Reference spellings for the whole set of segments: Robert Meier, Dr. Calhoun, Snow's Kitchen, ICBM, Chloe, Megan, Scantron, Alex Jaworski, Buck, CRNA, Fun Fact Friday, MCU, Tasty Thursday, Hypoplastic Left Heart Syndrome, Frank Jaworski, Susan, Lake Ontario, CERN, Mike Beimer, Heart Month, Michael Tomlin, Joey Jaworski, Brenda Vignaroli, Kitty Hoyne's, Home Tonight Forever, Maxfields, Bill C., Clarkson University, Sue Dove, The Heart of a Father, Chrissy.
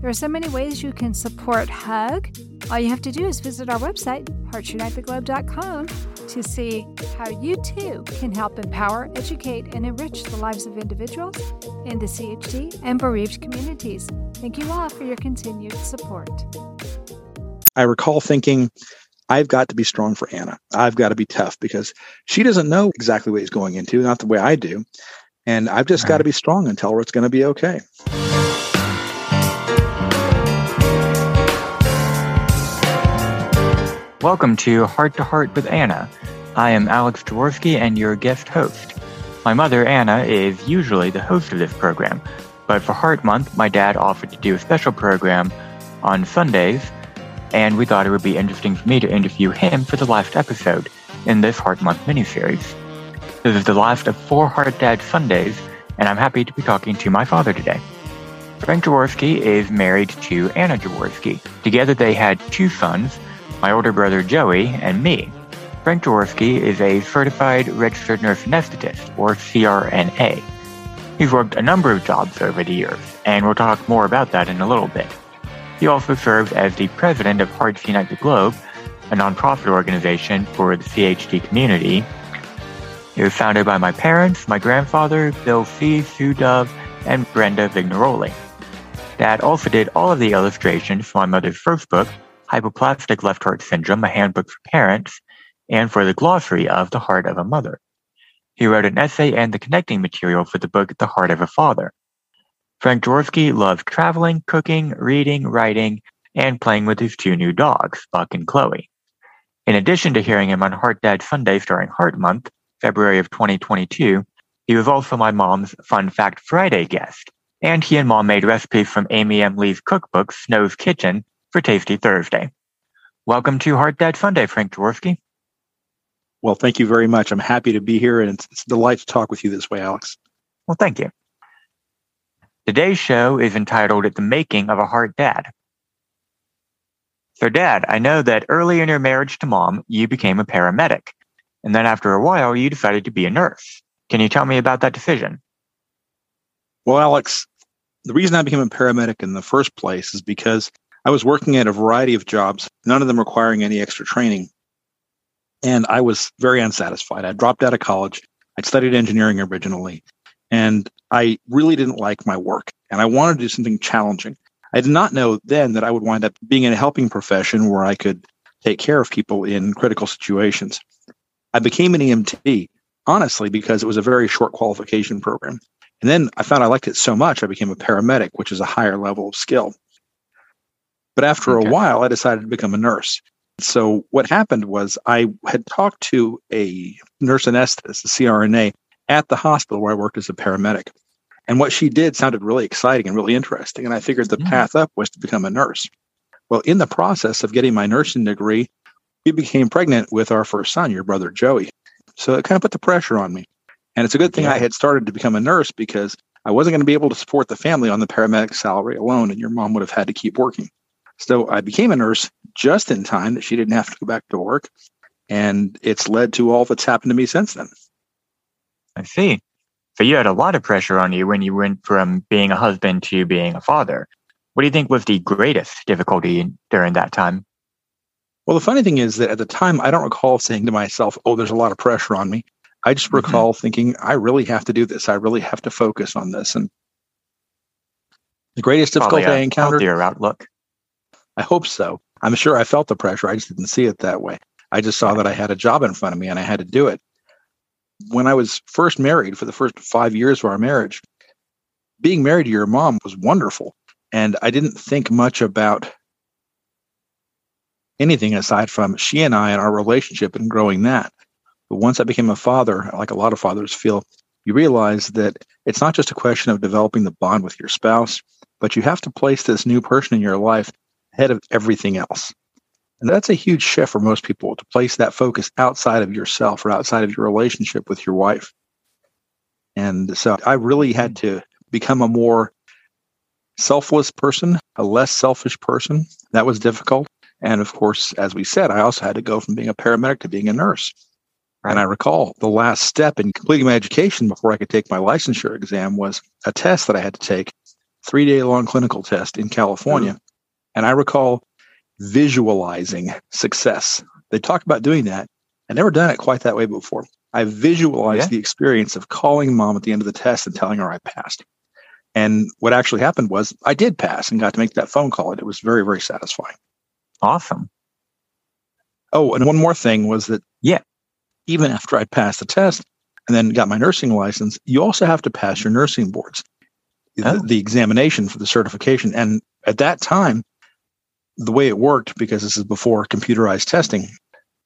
There are so many ways you can support HUG. All you have to do is visit our website, heartsunitetheglobe.com, to see how you too can help empower, educate, and enrich the lives of individuals in the CHD and bereaved communities. Thank you all for your continued support. I recall thinking, I've got to be strong for Anna. I've got to be tough because she doesn't know exactly what he's going into, not the way I do. And I've just got to be strong and tell her it's going to be okay. Welcome to Heart with Anna. I am Alex Jaworski and your guest host. My mother, Anna, is usually the host of this program, but for Heart Month, my dad offered to do a special program on Sundays, and we thought it would be interesting for me to interview him for the last episode in this Heart Month miniseries. This is the last of 4 Heart Dad Sundays, and I'm happy to be talking to my father today. Frank Jaworski is married to Anna Jaworski. Together they had 2 sons, my older brother Joey and me. Frank Jaworski is a Certified Registered Nurse Anesthetist, or CRNA. He's worked a number of jobs over the years, and we'll talk more about that in a little bit. He also serves as the president of Hearts Unite the Globe, a nonprofit organization for the CHD community. It was founded by my parents, my grandfather, Bill C., Sue Dove, and Brenda Vignaroli. Dad also did all of the illustrations for my mother's first book, Hypoplastic Left Heart Syndrome, A Handbook for Parents, and for the glossary of The Heart of a Mother. He wrote an essay and the connecting material for the book The Heart of a Father. Frank Jaworski loved traveling, cooking, reading, writing, and playing with his 2 new dogs, Buck and Chloe. In addition to hearing him on Heart Dad Sundays during Heart Month, February of 2022, he was also my mom's Fun Fact Friday guest, and he and Mom made recipes from Amy M. Lee's cookbook, Snow's Kitchen, for Tasty Thursday. Welcome to Heart Dad Sunday, Frank Jaworski. Well, thank you very much. I'm happy to be here, and it's a delight to talk with you this way, Alex. Well, thank you. Today's show is entitled The Making of a Heart Dad. So, Dad, I know that early in your marriage to Mom, you became a paramedic. And then after a while, you decided to be a nurse. Can you tell me about that decision? Well, Alex, the reason I became a paramedic in the first place is because I was working at a variety of jobs, none of them requiring any extra training. And I was very unsatisfied. I dropped out of college. I'd studied engineering originally. And I really didn't like my work, and I wanted to do something challenging. I did not know then that I would wind up being in a helping profession where I could take care of people in critical situations. I became an EMT, honestly, because it was a very short qualification program. And then I found I liked it so much, I became a paramedic, which is a higher level of skill. But after a while, I decided to become a nurse. So what happened was I had talked to a nurse anesthetist, a CRNA, at the hospital where I worked as a paramedic. And what she did sounded really exciting and really interesting. And I figured the path up was to become a nurse. Well, in the process of getting my nursing degree, we became pregnant with our first son, your brother, Joey. So it kind of put the pressure on me. And it's a good thing I had started to become a nurse because I wasn't going to be able to support the family on the paramedic salary alone. And your mom would have had to keep working. So I became a nurse just in time that she didn't have to go back to work. And it's led to all that's happened to me since then. I see. So you had a lot of pressure on you when you went from being a husband to being a father. What do you think was the greatest difficulty during that time? Well, the funny thing is that at the time, I don't recall saying to myself, oh, there's a lot of pressure on me. I just recall thinking, I really have to do this. I really have to focus on this. And the greatest difficulty I encountered... Your outlook. I hope so. I'm sure I felt the pressure. I just didn't see it that way. I just saw that I had a job in front of me and I had to do it. When I was first married, for the first 5 years of our marriage, being married to your mom was wonderful. And I didn't think much about anything aside from she and I and our relationship and growing that. But once I became a father, like a lot of fathers feel, you realize that it's not just a question of developing the bond with your spouse, but you have to place this new person in your life ahead of everything else. And that's a huge shift for most people, to place that focus outside of yourself or outside of your relationship with your wife. And so I really had to become a more selfless person, a less selfish person. That was difficult. And of course, as we said, I also had to go from being a paramedic to being a nurse. And I recall the last step in completing my education before I could take my licensure exam was a test that I had to take, three-day-long clinical test in California. And I recall visualizing success. They talk about doing that. I'd never done it quite that way before. I visualized the experience of calling mom at the end of the test and telling her I passed. And what actually happened was I did pass and got to make that phone call. And it was very, very satisfying. Awesome. Oh, and one more thing was that even after I passed the test and then got my nursing license, you also have to pass your nursing boards, the examination for the certification. And at that time, the way it worked, because this is before computerized testing,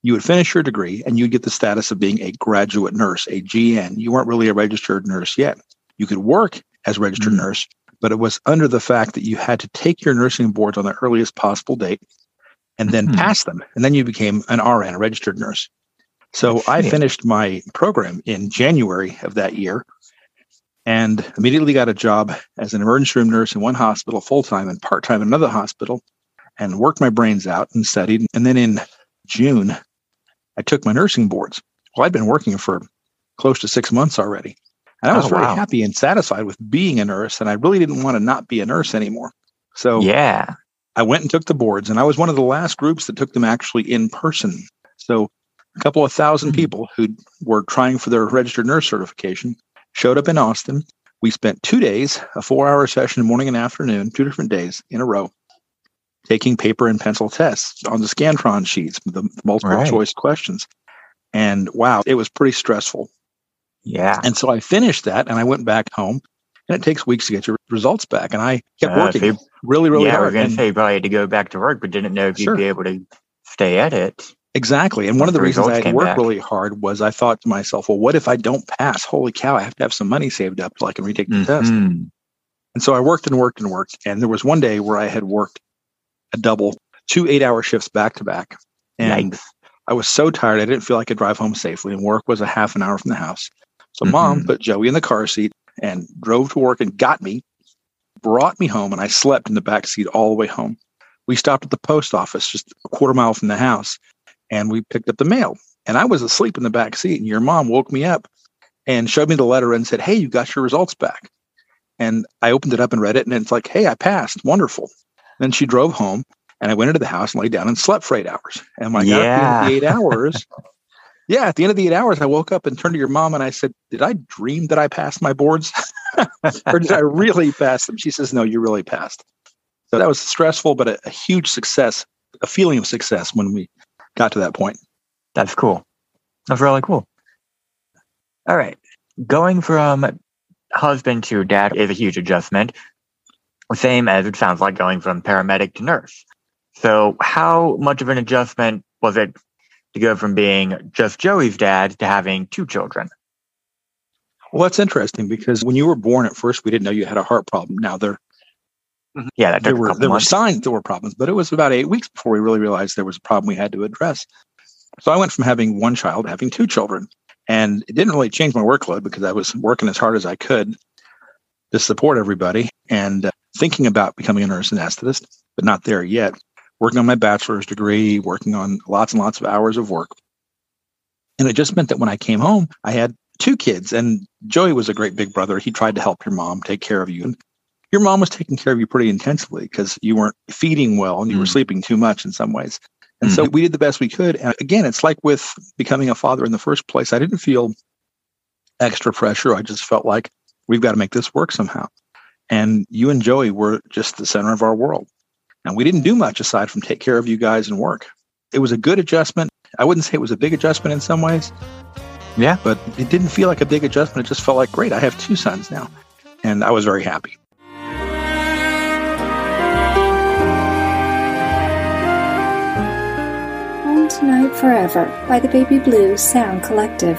you would finish your degree and you'd get the status of being a graduate nurse, a GN. You weren't really a registered nurse yet. You could work as a registered nurse, but it was under the fact that you had to take your nursing boards on the earliest possible date and then pass them. And then you became an RN, a registered nurse. So I finished my program in January of that year and immediately got a job as an emergency room nurse in one hospital full-time and part-time in another hospital, and worked my brains out and studied. And then in June, I took my nursing boards. Well, I'd been working for close to 6 months already. And I was very happy and satisfied with being a nurse. And I really didn't want to not be a nurse anymore. So I went and took the boards. And I was one of the last groups that took them actually in person. So a couple of thousand people who were trying for their registered nurse certification showed up in Austin. We spent 2 days, a 4-hour session, morning and afternoon, 2 different days in a row, taking paper and pencil tests on the Scantron sheets, the multiple choice questions. And wow, it was pretty stressful. Yeah. And so I finished that and I went back home, and it takes weeks to get your results back. And I kept working really hard. Yeah, I was going to say you probably had to go back to work, but didn't know if you'd be able to stay at it. Exactly. And one of the reasons I had worked really hard was I thought to myself, well, what if I don't pass? Holy cow, I have to have some money saved up so I can retake the test. And so I worked and worked and worked. And there was one day where I had worked a double, 2 8-hour shifts back to back. And I was so tired, I didn't feel I could drive home safely. And work was a half an hour from the house. So mom put Joey in the car seat and drove to work and got me, brought me home, and I slept in the back seat all the way home. We stopped at the post office just a quarter mile from the house, and we picked up the mail. And I was asleep in the back seat, and your mom woke me up and showed me the letter and said, hey, you got your results back. And I opened it up and read it, and it's like, hey, I passed. Wonderful. Then she drove home, and I went into the house and laid down and slept for 8 hours. And my God, at the end of the 8 hours, at the end of the 8 hours, I woke up and turned to your mom and I said, did I dream that I passed my boards? Or did I really pass them? She says, no, you really passed. So that was stressful, but a huge success, a feeling of success when we got to that point. That's cool. That's really cool. All right. Going from husband to dad is a huge adjustment. Same as it sounds like going from paramedic to nurse. So how much of an adjustment was it to go from being just Joey's dad to having 2 children? Well, that's interesting because when you were born at first, we didn't know you had a heart problem. Now there were signs there were problems, but it was about 8 weeks before we really realized there was a problem we had to address. So I went from having 1 child to having 2 children, and it didn't really change my workload because I was working as hard as I could to support everybody and thinking about becoming a nurse anesthetist, but not there yet. Working on my bachelor's degree, working on lots and lots of hours of work. And it just meant that when I came home, I had 2 kids. And Joey was a great big brother. He tried to help your mom take care of you. And your mom was taking care of you pretty intensely because you weren't feeding well and you were sleeping too much in some ways. And so we did the best we could. And again, it's like with becoming a father in the first place. I didn't feel extra pressure. I just felt like we've got to make this work somehow. And you and Joey were just the center of our world. And we didn't do much aside from take care of you guys and work. It was a good adjustment. I wouldn't say it was a big adjustment in some ways. Yeah. But it didn't feel like a big adjustment. It just felt like, great, I have 2 sons now. And I was very happy. Home Tonight Forever by the Baby Blue Sound Collective.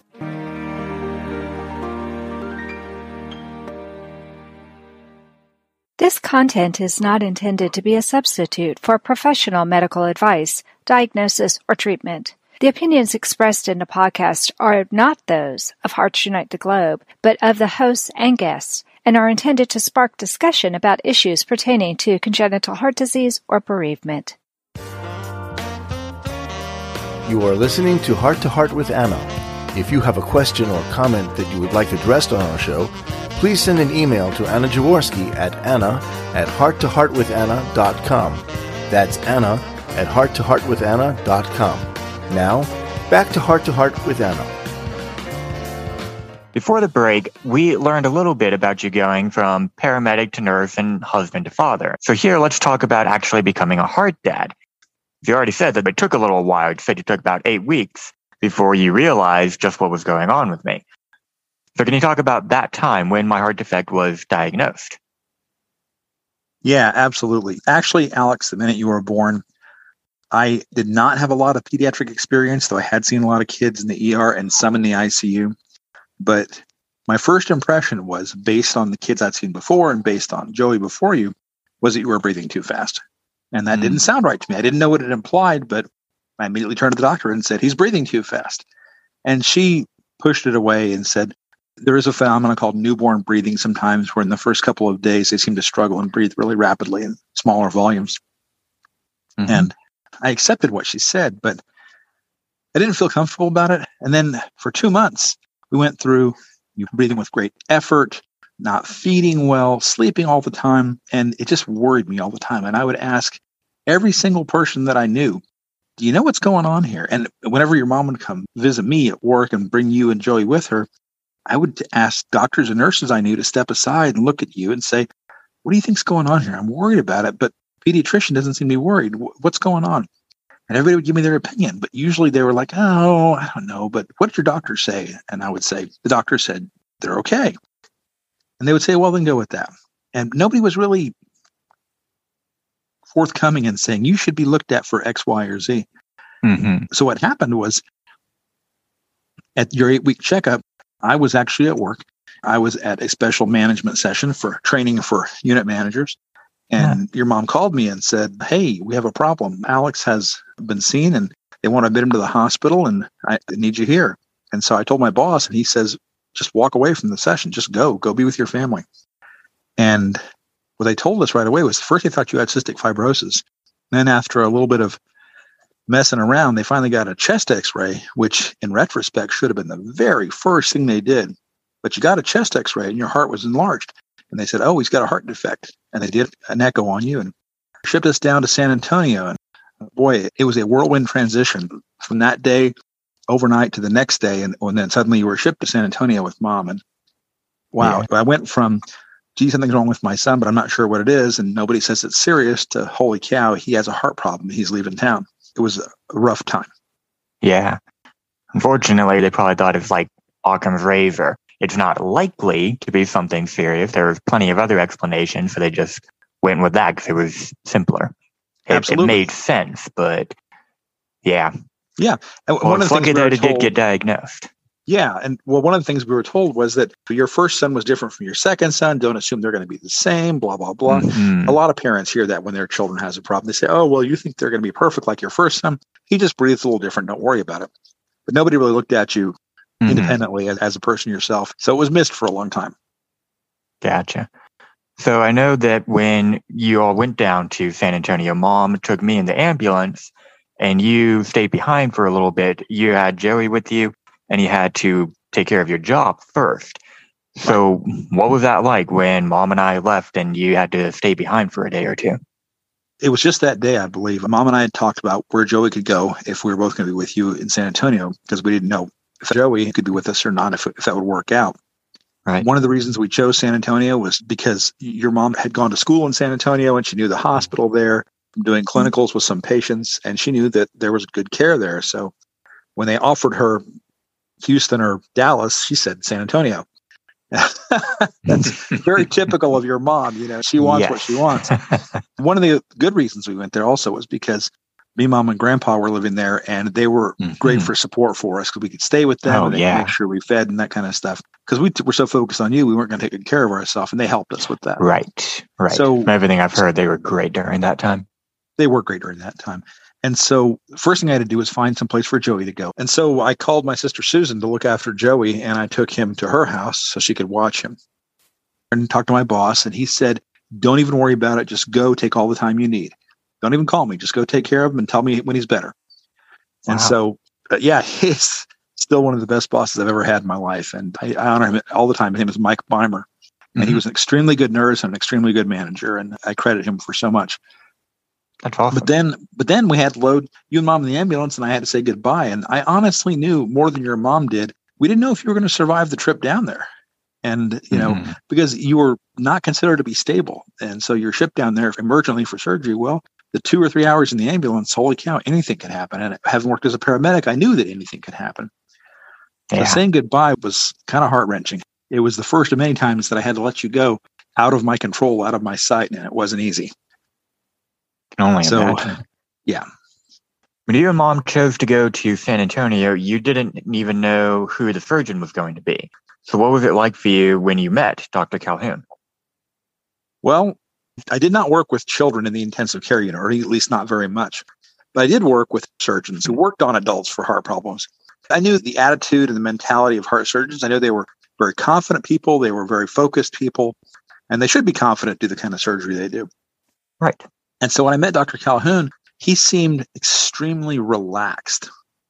This content is not intended to be a substitute for professional medical advice, diagnosis, or treatment. The opinions expressed in the podcast are not those of Hearts Unite the Globe, but of the hosts and guests, and are intended to spark discussion about issues pertaining to congenital heart disease or bereavement. You are listening to Heart with Anna. If you have a question or comment that you would like addressed on our show, please send an email to Anna Jaworski at anna@hearttoheartwithanna.com. That's anna@hearttoheartwithanna.com. Now, back to Heart with Anna. Before the break, we learned a little bit about you going from paramedic to nurse and husband to father. So here, let's talk about actually becoming a heart dad. You already said that it took a little while. You said it took about 8 weeks before you realized just what was going on with me. So can you talk about that time when my heart defect was diagnosed? Yeah, absolutely. Actually, Alex, the minute you were born, I did not have a lot of pediatric experience, though I had seen a lot of kids in the ER and some in the ICU. But my first impression was, based on the kids I'd seen before and based on Joey before you, was that you were breathing too fast. And that didn't sound right to me. I didn't know what it implied, but I immediately turned to the doctor and said, he's breathing too fast. And she pushed it away and said, there is a phenomenon called newborn breathing sometimes where in the first couple of days they seem to struggle and breathe really rapidly in smaller volumes. Mm-hmm. And I accepted what she said, but I didn't feel comfortable about it. And then for 2 months, we went through breathing with great effort, not feeding well, sleeping all the time. And it just worried me all the time. And I would ask every single person that I knew, do you know what's going on here? And whenever your mom would come visit me at work and bring you and Joey with her, I would ask doctors and nurses I knew to step aside and look at you and say, what do you think's going on here? I'm worried about it, but the pediatrician doesn't seem to be worried. What's going on? And everybody would give me their opinion, but usually they were like, oh, I don't know, but what did your doctor say? And I would say, the doctor said, they're okay. And they would say, well, then go with that. And nobody was really forthcoming and saying, you should be looked at for X, Y, or Z. Mm-hmm. So what happened was, at your 8-week checkup, I was actually at work. I was at a special management session for training for unit managers. And your mom called me and said, hey, we have a problem. Alex has been seen and they want to admit him to the hospital and I need you here. And so I told my boss and he says, just walk away from the session. Just go be with your family. And what they told us right away was first they thought you had cystic fibrosis. Then after a little bit of messing around, they finally got a chest x-ray, which in retrospect should have been the very first thing they did. But you got a chest x-ray and your heart was enlarged. And they said, oh, he's got a heart defect. And they did an echo on you and shipped us down to San Antonio. And boy, it was a whirlwind transition from that day overnight to the next day. And then suddenly you were shipped to San Antonio with mom. And wow, yeah. I went from, gee, something's wrong with my son, but I'm not sure what it is. And nobody says it's serious to, holy cow, he has a heart problem. He's leaving town. It was a rough time. Yeah. Unfortunately, they probably thought it's like Occam's razor. It's not likely to be something serious. There was plenty of other explanations, so they just went with that because it was simpler. It made sense, but yeah. Yeah. Well, one of the things that it did get diagnosed. Yeah. And well, one of the things we were told was that your first son was different from your second son. Don't assume they're going to be the same, blah, blah, blah. Mm-hmm. A lot of parents hear that when their children has a problem. They say, oh, well, you think they're going to be perfect like your first son. He just breathes a little different. Don't worry about it. But nobody really looked at you independently as a person yourself. So it was missed for a long time. Gotcha. So I know that when you all went down to San Antonio, mom took me in the ambulance and you stayed behind for a little bit. You had Joey with you and you had to take care of your job first. So what was that like when mom and I left and you had to stay behind for a day or two? It was just that day, I believe. Mom and I had talked about where Joey could go if we were both going to be with you in San Antonio because we didn't know if Joey could be with us or not, if that would work out. Right. One of the reasons we chose San Antonio was because your mom had gone to school in San Antonio and she knew the hospital there, doing clinicals with some patients, and she knew that there was good care there. So when they offered her Houston or Dallas, she said San Antonio. That's very typical of your mom. You know, she wants what she wants. One of the good reasons we went there also was because me, mom, and grandpa were living there, and they were great for support for us because we could stay with them and they could make sure we fed and that kind of stuff. Because we were so focused on you, we weren't going to take good care of ourselves, and they helped us with that. Right, right. So from everything I've heard, they were great during that time. They were great during that time. And so the first thing I had to do was find some place for Joey to go. And so I called my sister Susan to look after Joey, and I took him to her house so she could watch him. And talked to my boss, and he said, "Don't even worry about it. Just go. Take all the time you need. Don't even call me. Just go take care of him and tell me when he's better." Wow. And so, he's still one of the best bosses I've ever had in my life. And I honor him all the time. His name is Mike Beimer. And he was an extremely good nurse and an extremely good manager. And I credit him for so much. That's awesome. But then we had to load you and mom in the ambulance, and I had to say goodbye. And I honestly knew more than your mom did. We didn't know if you were going to survive the trip down there. And, you know, because you were not considered to be stable. And so you're shipped down there emergently for surgery. Well, the 2 or 3 hours in the ambulance, holy cow, anything could happen. And having worked as a paramedic, I knew that anything could happen. Yeah. Saying goodbye was kind of heart-wrenching. It was the first of many times that I had to let you go out of my control, out of my sight, and it wasn't easy. Can only imagine. Yeah. When you and mom chose to go to San Antonio, you didn't even know who the surgeon was going to be. So what was it like for you when you met Dr. Calhoun? Well, I did not work with children in the intensive care unit, or at least not very much. But I did work with surgeons who worked on adults for heart problems. I knew the attitude and the mentality of heart surgeons. I know they were very confident people. They were very focused people. And they should be confident to do the kind of surgery they do. Right. And so when I met Dr. Calhoun, he seemed extremely relaxed,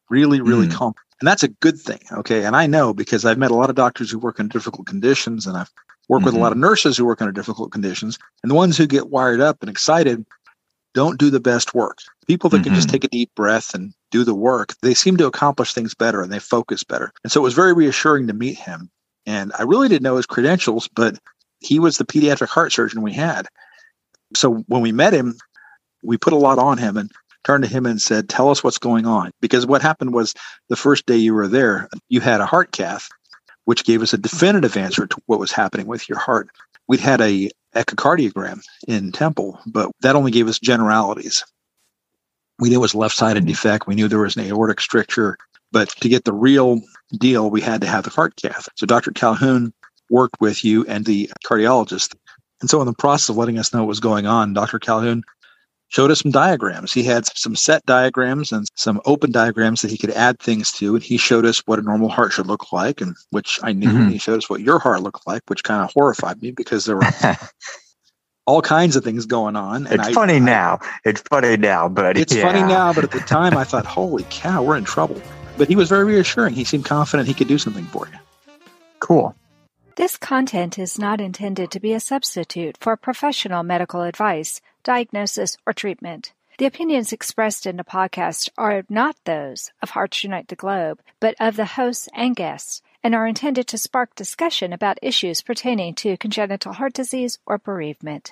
really calm. And that's a good thing, okay? And I know because I've met a lot of doctors who work in difficult conditions, and I've worked with a lot of nurses who work under difficult conditions. And the ones who get wired up and excited don't do the best work. People that can just take a deep breath and do the work, they seem to accomplish things better and they focus better. And so it was very reassuring to meet him. And I really didn't know his credentials, but he was the pediatric heart surgeon we had. So when we met him, we put a lot on him and turned to him and said, "Tell us what's going on." Because what happened was the first day you were there, you had a heart cath, which gave us a definitive answer to what was happening with your heart. We'd had an echocardiogram in Temple, but that only gave us generalities. We knew it was left-sided defect. We knew there was an aortic stricture. But to get the real deal, we had to have the heart cath. So Dr. Calhoun worked with you and the cardiologist. And so in the process of letting us know what was going on, Dr. Calhoun showed us some diagrams. He had some set diagrams and some open diagrams that he could add things to. And he showed us what a normal heart should look like, and which I knew. And he showed us what your heart looked like, which kind of horrified me because there were all kinds of things going on. And It's funny now, but it's funny now, but at the time I thought, holy cow, we're in trouble. But he was very reassuring. He seemed confident he could do something for you. Cool. This content is not intended to be a substitute for professional medical advice, diagnosis, or treatment. The opinions expressed in the podcast are not those of Hearts Unite the Globe, but of the hosts and guests, and are intended to spark discussion about issues pertaining to congenital heart disease or bereavement.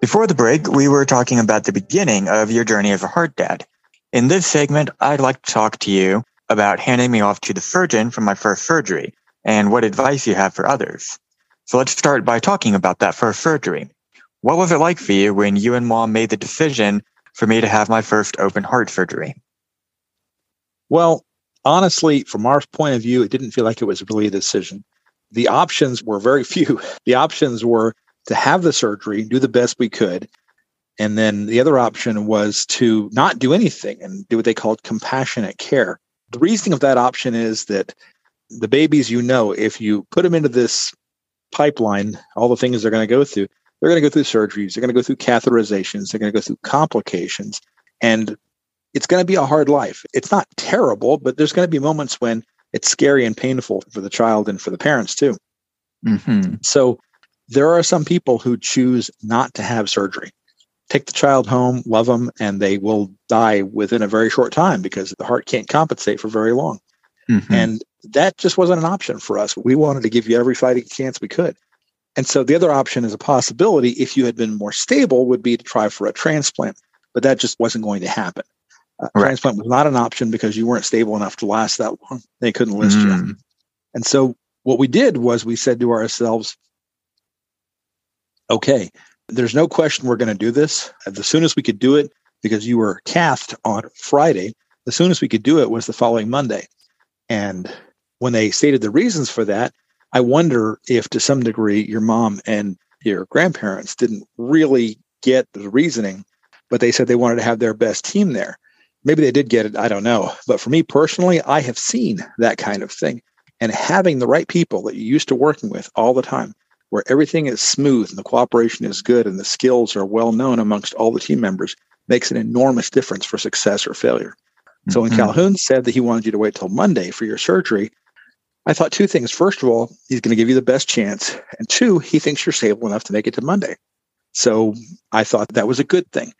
Before the break, we were talking about the beginning of your journey as a heart dad. In this segment, I'd like to talk to you about handing me off to the surgeon from my first surgery and what advice you have for others. So let's start by talking about that first surgery. What was it like for you when you and Mom made the decision for me to have my first open heart surgery? Well, honestly, from our point of view, it didn't feel like it was really a decision. The options were very few. The options were to have the surgery, do the best we could. And then the other option was to not do anything and do what they called compassionate care. The reasoning of that option is that the babies, if you put them into this pipeline, all the things they're going to go through, they're going to go through surgeries, they're going to go through catheterizations, they're going to go through complications, and it's going to be a hard life. It's not terrible, but there's going to be moments when it's scary and painful for the child and for the parents too. Mm-hmm. So there are some people who choose not to have surgery. Take the child home, love them, and they will die within a very short time because the heart can't compensate for very long. Mm-hmm. And that just wasn't an option for us. We wanted to give you every fighting chance we could. And so the other option is a possibility, if you had been more stable, would be to try for a transplant. But that just wasn't going to happen. Right. Transplant was not an option because you weren't stable enough to last that long. They couldn't list you. And so what we did was we said to ourselves, okay, there's no question we're going to do this. The soonest we could do it, because you were cathed on Friday, the soonest we could do it was the following Monday. And when they stated the reasons for that, I wonder if to some degree your mom and your grandparents didn't really get the reasoning, but they said they wanted to have their best team there. Maybe they did get it, I don't know. But for me personally, I have seen that kind of thing. And having the right people that you're used to working with all the time, where everything is smooth and the cooperation is good and the skills are well known amongst all the team members, makes an enormous difference for success or failure. Mm-hmm. So when Calhoun said that he wanted you to wait till Monday for your surgery, I thought two things. First of all, he's going to give you the best chance. And two, he thinks you're stable enough to make it to Monday. So I thought that was a good thing.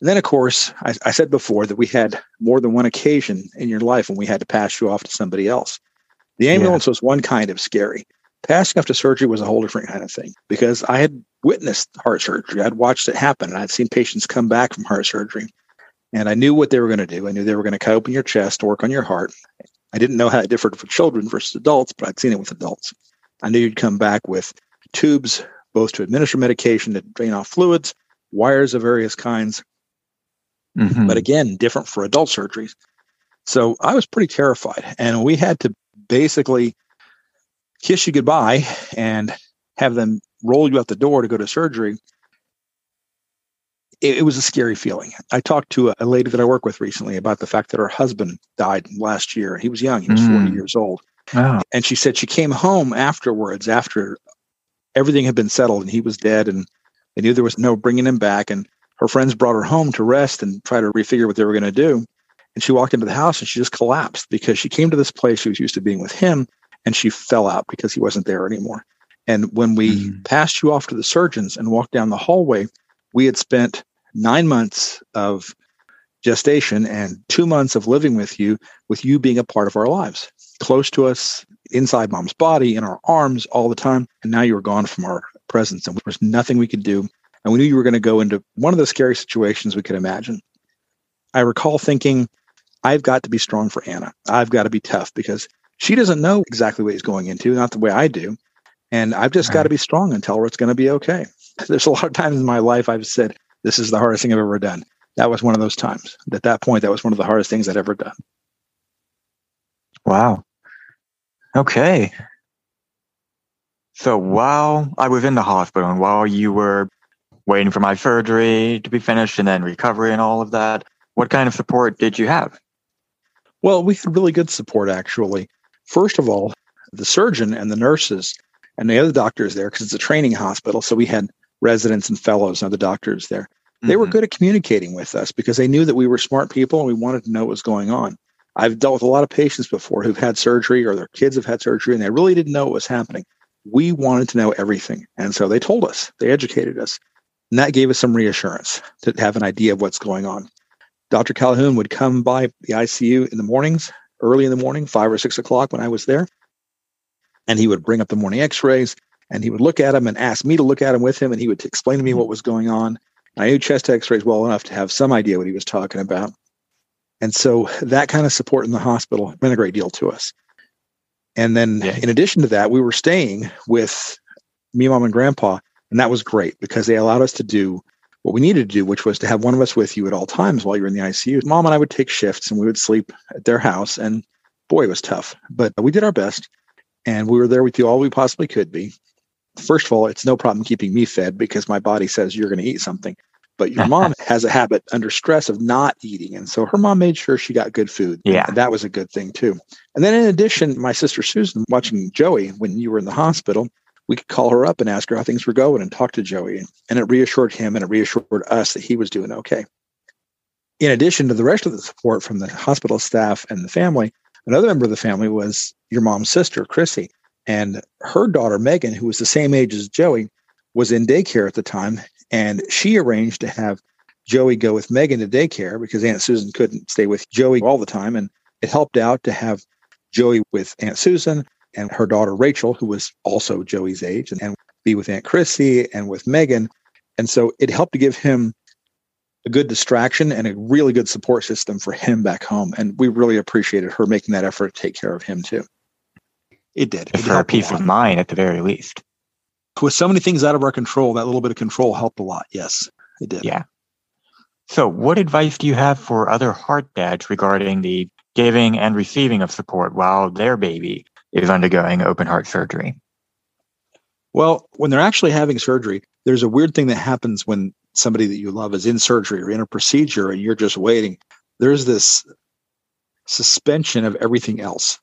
And then, of course, I said before that we had more than one occasion in your life when we had to pass you off to somebody else. The ambulance was one kind of scary. Passing off to surgery was a whole different kind of thing, because I had witnessed heart surgery. I'd watched it happen, and I'd seen patients come back from heart surgery. And I knew what they were going to do. I knew they were going to cut open your chest, work on your heart. I didn't know how it differed for children versus adults, but I'd seen it with adults. I knew you'd come back with tubes, both to administer medication to drain off fluids, wires of various kinds. Mm-hmm. But again, different for adult surgeries. So I was pretty terrified. And we had to basically kiss you goodbye and have them roll you out the door to go to surgery. It was a scary feeling. I talked to a lady that I work with recently about the fact that her husband died last year. He was young. He was 40 years old. Wow. And she said she came home afterwards, after everything had been settled and he was dead and they knew there was no bringing him back. And her friends brought her home to rest and try to refigure what they were going to do. And she walked into the house and she just collapsed, because she came to this place she was used to being with him, and she fell out because he wasn't there anymore. And when we passed you off to the surgeons and walked down the hallway, we had spent 9 months of gestation and 2 months of living with you being a part of our lives, close to us, inside Mom's body, in our arms all the time. And now you were gone from our presence, and there was nothing we could do. And we knew you were going to go into one of the scariest situations we could imagine. I recall thinking, I've got to be strong for Anna. I've got to be tough, because she doesn't know exactly what he's going into, not the way I do. And I've just got to be strong and tell her it's going to be okay. There's a lot of times in my life I've said, this is the hardest thing I've ever done. That was one of those times. At that point, that was one of the hardest things I'd ever done. Wow. Okay. So while I was in the hospital and while you were waiting for my surgery to be finished and then recovery and all of that, what kind of support did you have? Well, we had really good support, actually. First of all, the surgeon and the nurses and the other doctors there, because it's a training hospital, so we had residents and fellows and other doctors there. They were good at communicating with us because they knew that we were smart people and we wanted to know what was going on. I've dealt with a lot of patients before who've had surgery or their kids have had surgery and they really didn't know what was happening. We wanted to know everything. And so they told us, they educated us. And that gave us some reassurance to have an idea of what's going on. Dr. Calhoun would come by the ICU in the mornings early in the morning, 5 or 6 o'clock when I was there. And he would bring up the morning x-rays and he would look at them and ask me to look at them with him. And he would explain to me what was going on. I knew chest x-rays well enough to have some idea what he was talking about. And so that kind of support in the hospital meant a great deal to us. And then in addition to that, we were staying with me, mom, and grandpa. And that was great because they allowed us to do what we needed to do, which was to have one of us with you at all times while you're in the ICU. Mom and I would take shifts and we would sleep at their house. And boy, it was tough. But we did our best. And we were there with you all we possibly could be. First of all, it's no problem keeping me fed because my body says you're going to eat something. But your mom has a habit under stress of not eating. And so her mom made sure she got good food. Yeah. And that was a good thing too. And then in addition, my sister Susan, watching Joey when you were in the hospital, we could call her up and ask her how things were going and talk to Joey. And it reassured him and it reassured us that he was doing okay. In addition to the rest of the support from the hospital staff and the family, another member of the family was your mom's sister, Chrissy. And her daughter, Megan, who was the same age as Joey, was in daycare at the time. And she arranged to have Joey go with Megan to daycare because Aunt Susan couldn't stay with Joey all the time. And it helped out to have Joey with Aunt Susan and her daughter, Rachel, who was also Joey's age, and be with Aunt Chrissy and with Megan. And so it helped to give him a good distraction and a really good support system for him back home. And we really appreciated her making that effort to take care of him, too. It did. It for a peace of mind, at the very least. With so many things out of our control, that little bit of control helped a lot. Yes, it did. Yeah. So what advice do you have for other heart dads regarding the giving and receiving of support while their baby is undergoing open heart surgery? Well, when they're actually having surgery, there's a weird thing that happens when somebody that you love is in surgery or in a procedure and you're just waiting. There's this suspension of everything else.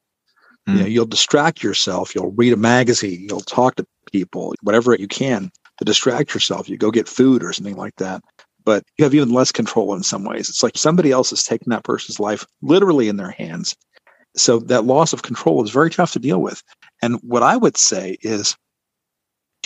You know, you'll distract yourself. You'll read a magazine. You'll talk to people, whatever you can to distract yourself. You go get food or something like that. But you have even less control in some ways. It's like somebody else is taking that person's life literally in their hands. So that loss of control is very tough to deal with. And what I would say is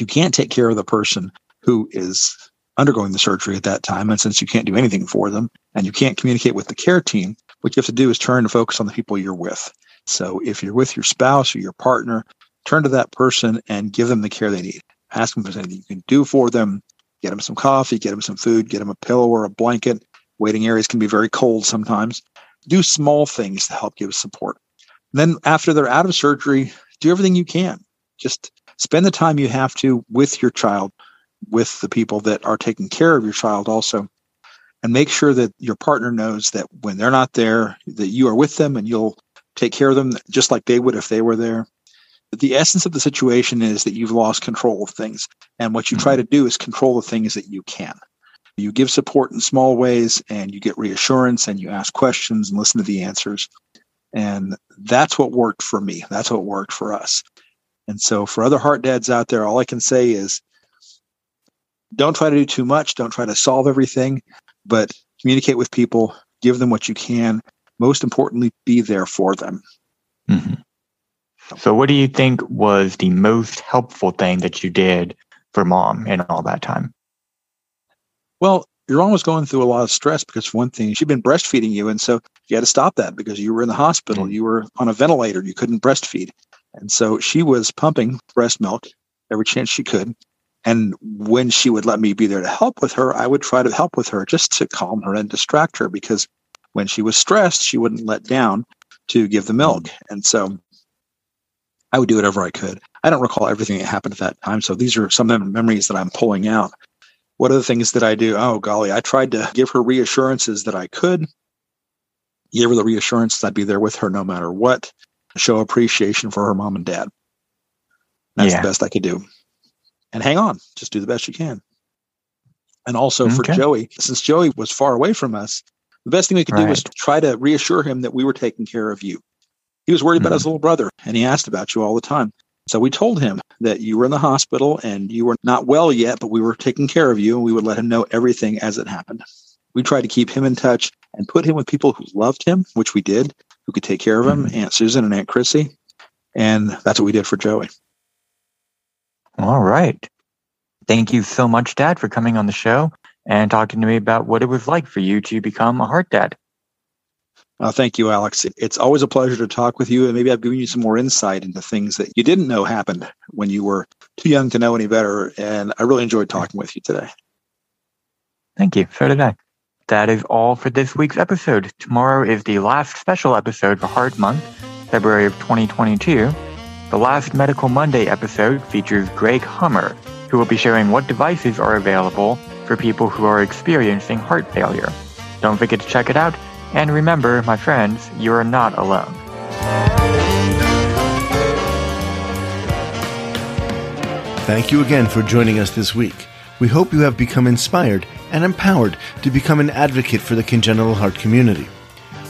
you can't take care of the person who is undergoing the surgery at that time. And since you can't do anything for them and you can't communicate with the care team, what you have to do is turn and focus on the people you're with. So if you're with your spouse or your partner, turn to that person and give them the care they need. Ask them if there's anything you can do for them. Get them some coffee, get them some food, get them a pillow or a blanket. Waiting areas can be very cold sometimes. Do small things to help give support. Then after they're out of surgery, do everything you can. Just spend the time you have to with your child, with the people that are taking care of your child also. And make sure that your partner knows that when they're not there, that you are with them and you'll take care of them just like they would if they were there. The essence of the situation is that you've lost control of things. And what you try to do is control the things that you can. You give support in small ways and you get reassurance and you ask questions and listen to the answers. And that's what worked for me. That's what worked for us. And so for other heart dads out there, all I can say is don't try to do too much. Don't try to solve everything, but communicate with people, give them what you can. Most importantly, be there for them. Mm-hmm. So what do you think was the most helpful thing that you did for mom in all that time? Well, your mom was going through a lot of stress because for one thing, she'd been breastfeeding you. And so you had to stop that because you were in the hospital. Mm-hmm. You were on a ventilator. You couldn't breastfeed. And so she was pumping breast milk every chance she could. And when she would let me be there to help with her, I would try to help with her just to calm her and distract her because when she was stressed, she wouldn't let down to give the milk. And so I would do whatever I could. I don't recall everything that happened at that time. So these are some of the memories that I'm pulling out. What are the things that I do? Oh, golly, I tried to give her reassurances that I could. Give her the reassurance that I'd be there with her no matter what. Show appreciation for her mom and dad. That's the best I could do. And hang on. Just do the best you can. And also for Joey, since Joey was far away from us, the best thing we could do was try to reassure him that we were taking care of you. He was worried about his little brother, and he asked about you all the time. So we told him that you were in the hospital, and you were not well yet, but we were taking care of you, and we would let him know everything as it happened. We tried to keep him in touch and put him with people who loved him, which we did, who could take care of him, Aunt Susan and Aunt Chrissy. And that's what we did for Joey. All right. Thank you so much, Dad, for coming on the show and talking to me about what it was like for you to become a heart dad. Thank you, Alex. It's always a pleasure to talk with you, and maybe I've given you some more insight into things that you didn't know happened when you were too young to know any better, and I really enjoyed talking with you today. Thank you. So did I. That is all for this week's episode. Tomorrow is the last special episode for Heart Month, February of 2022. The last Medical Monday episode features Greg Hummer, who will be sharing what devices are available for people who are experiencing heart failure. Don't forget to check it out. And remember, my friends, you are not alone. Thank you again for joining us this week. We hope you have become inspired and empowered to become an advocate for the congenital heart community.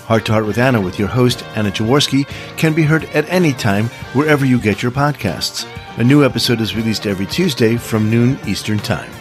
Heart to Heart with Anna with your host, Anna Jaworski, can be heard at any time wherever you get your podcasts. A new episode is released every Tuesday from noon Eastern Time.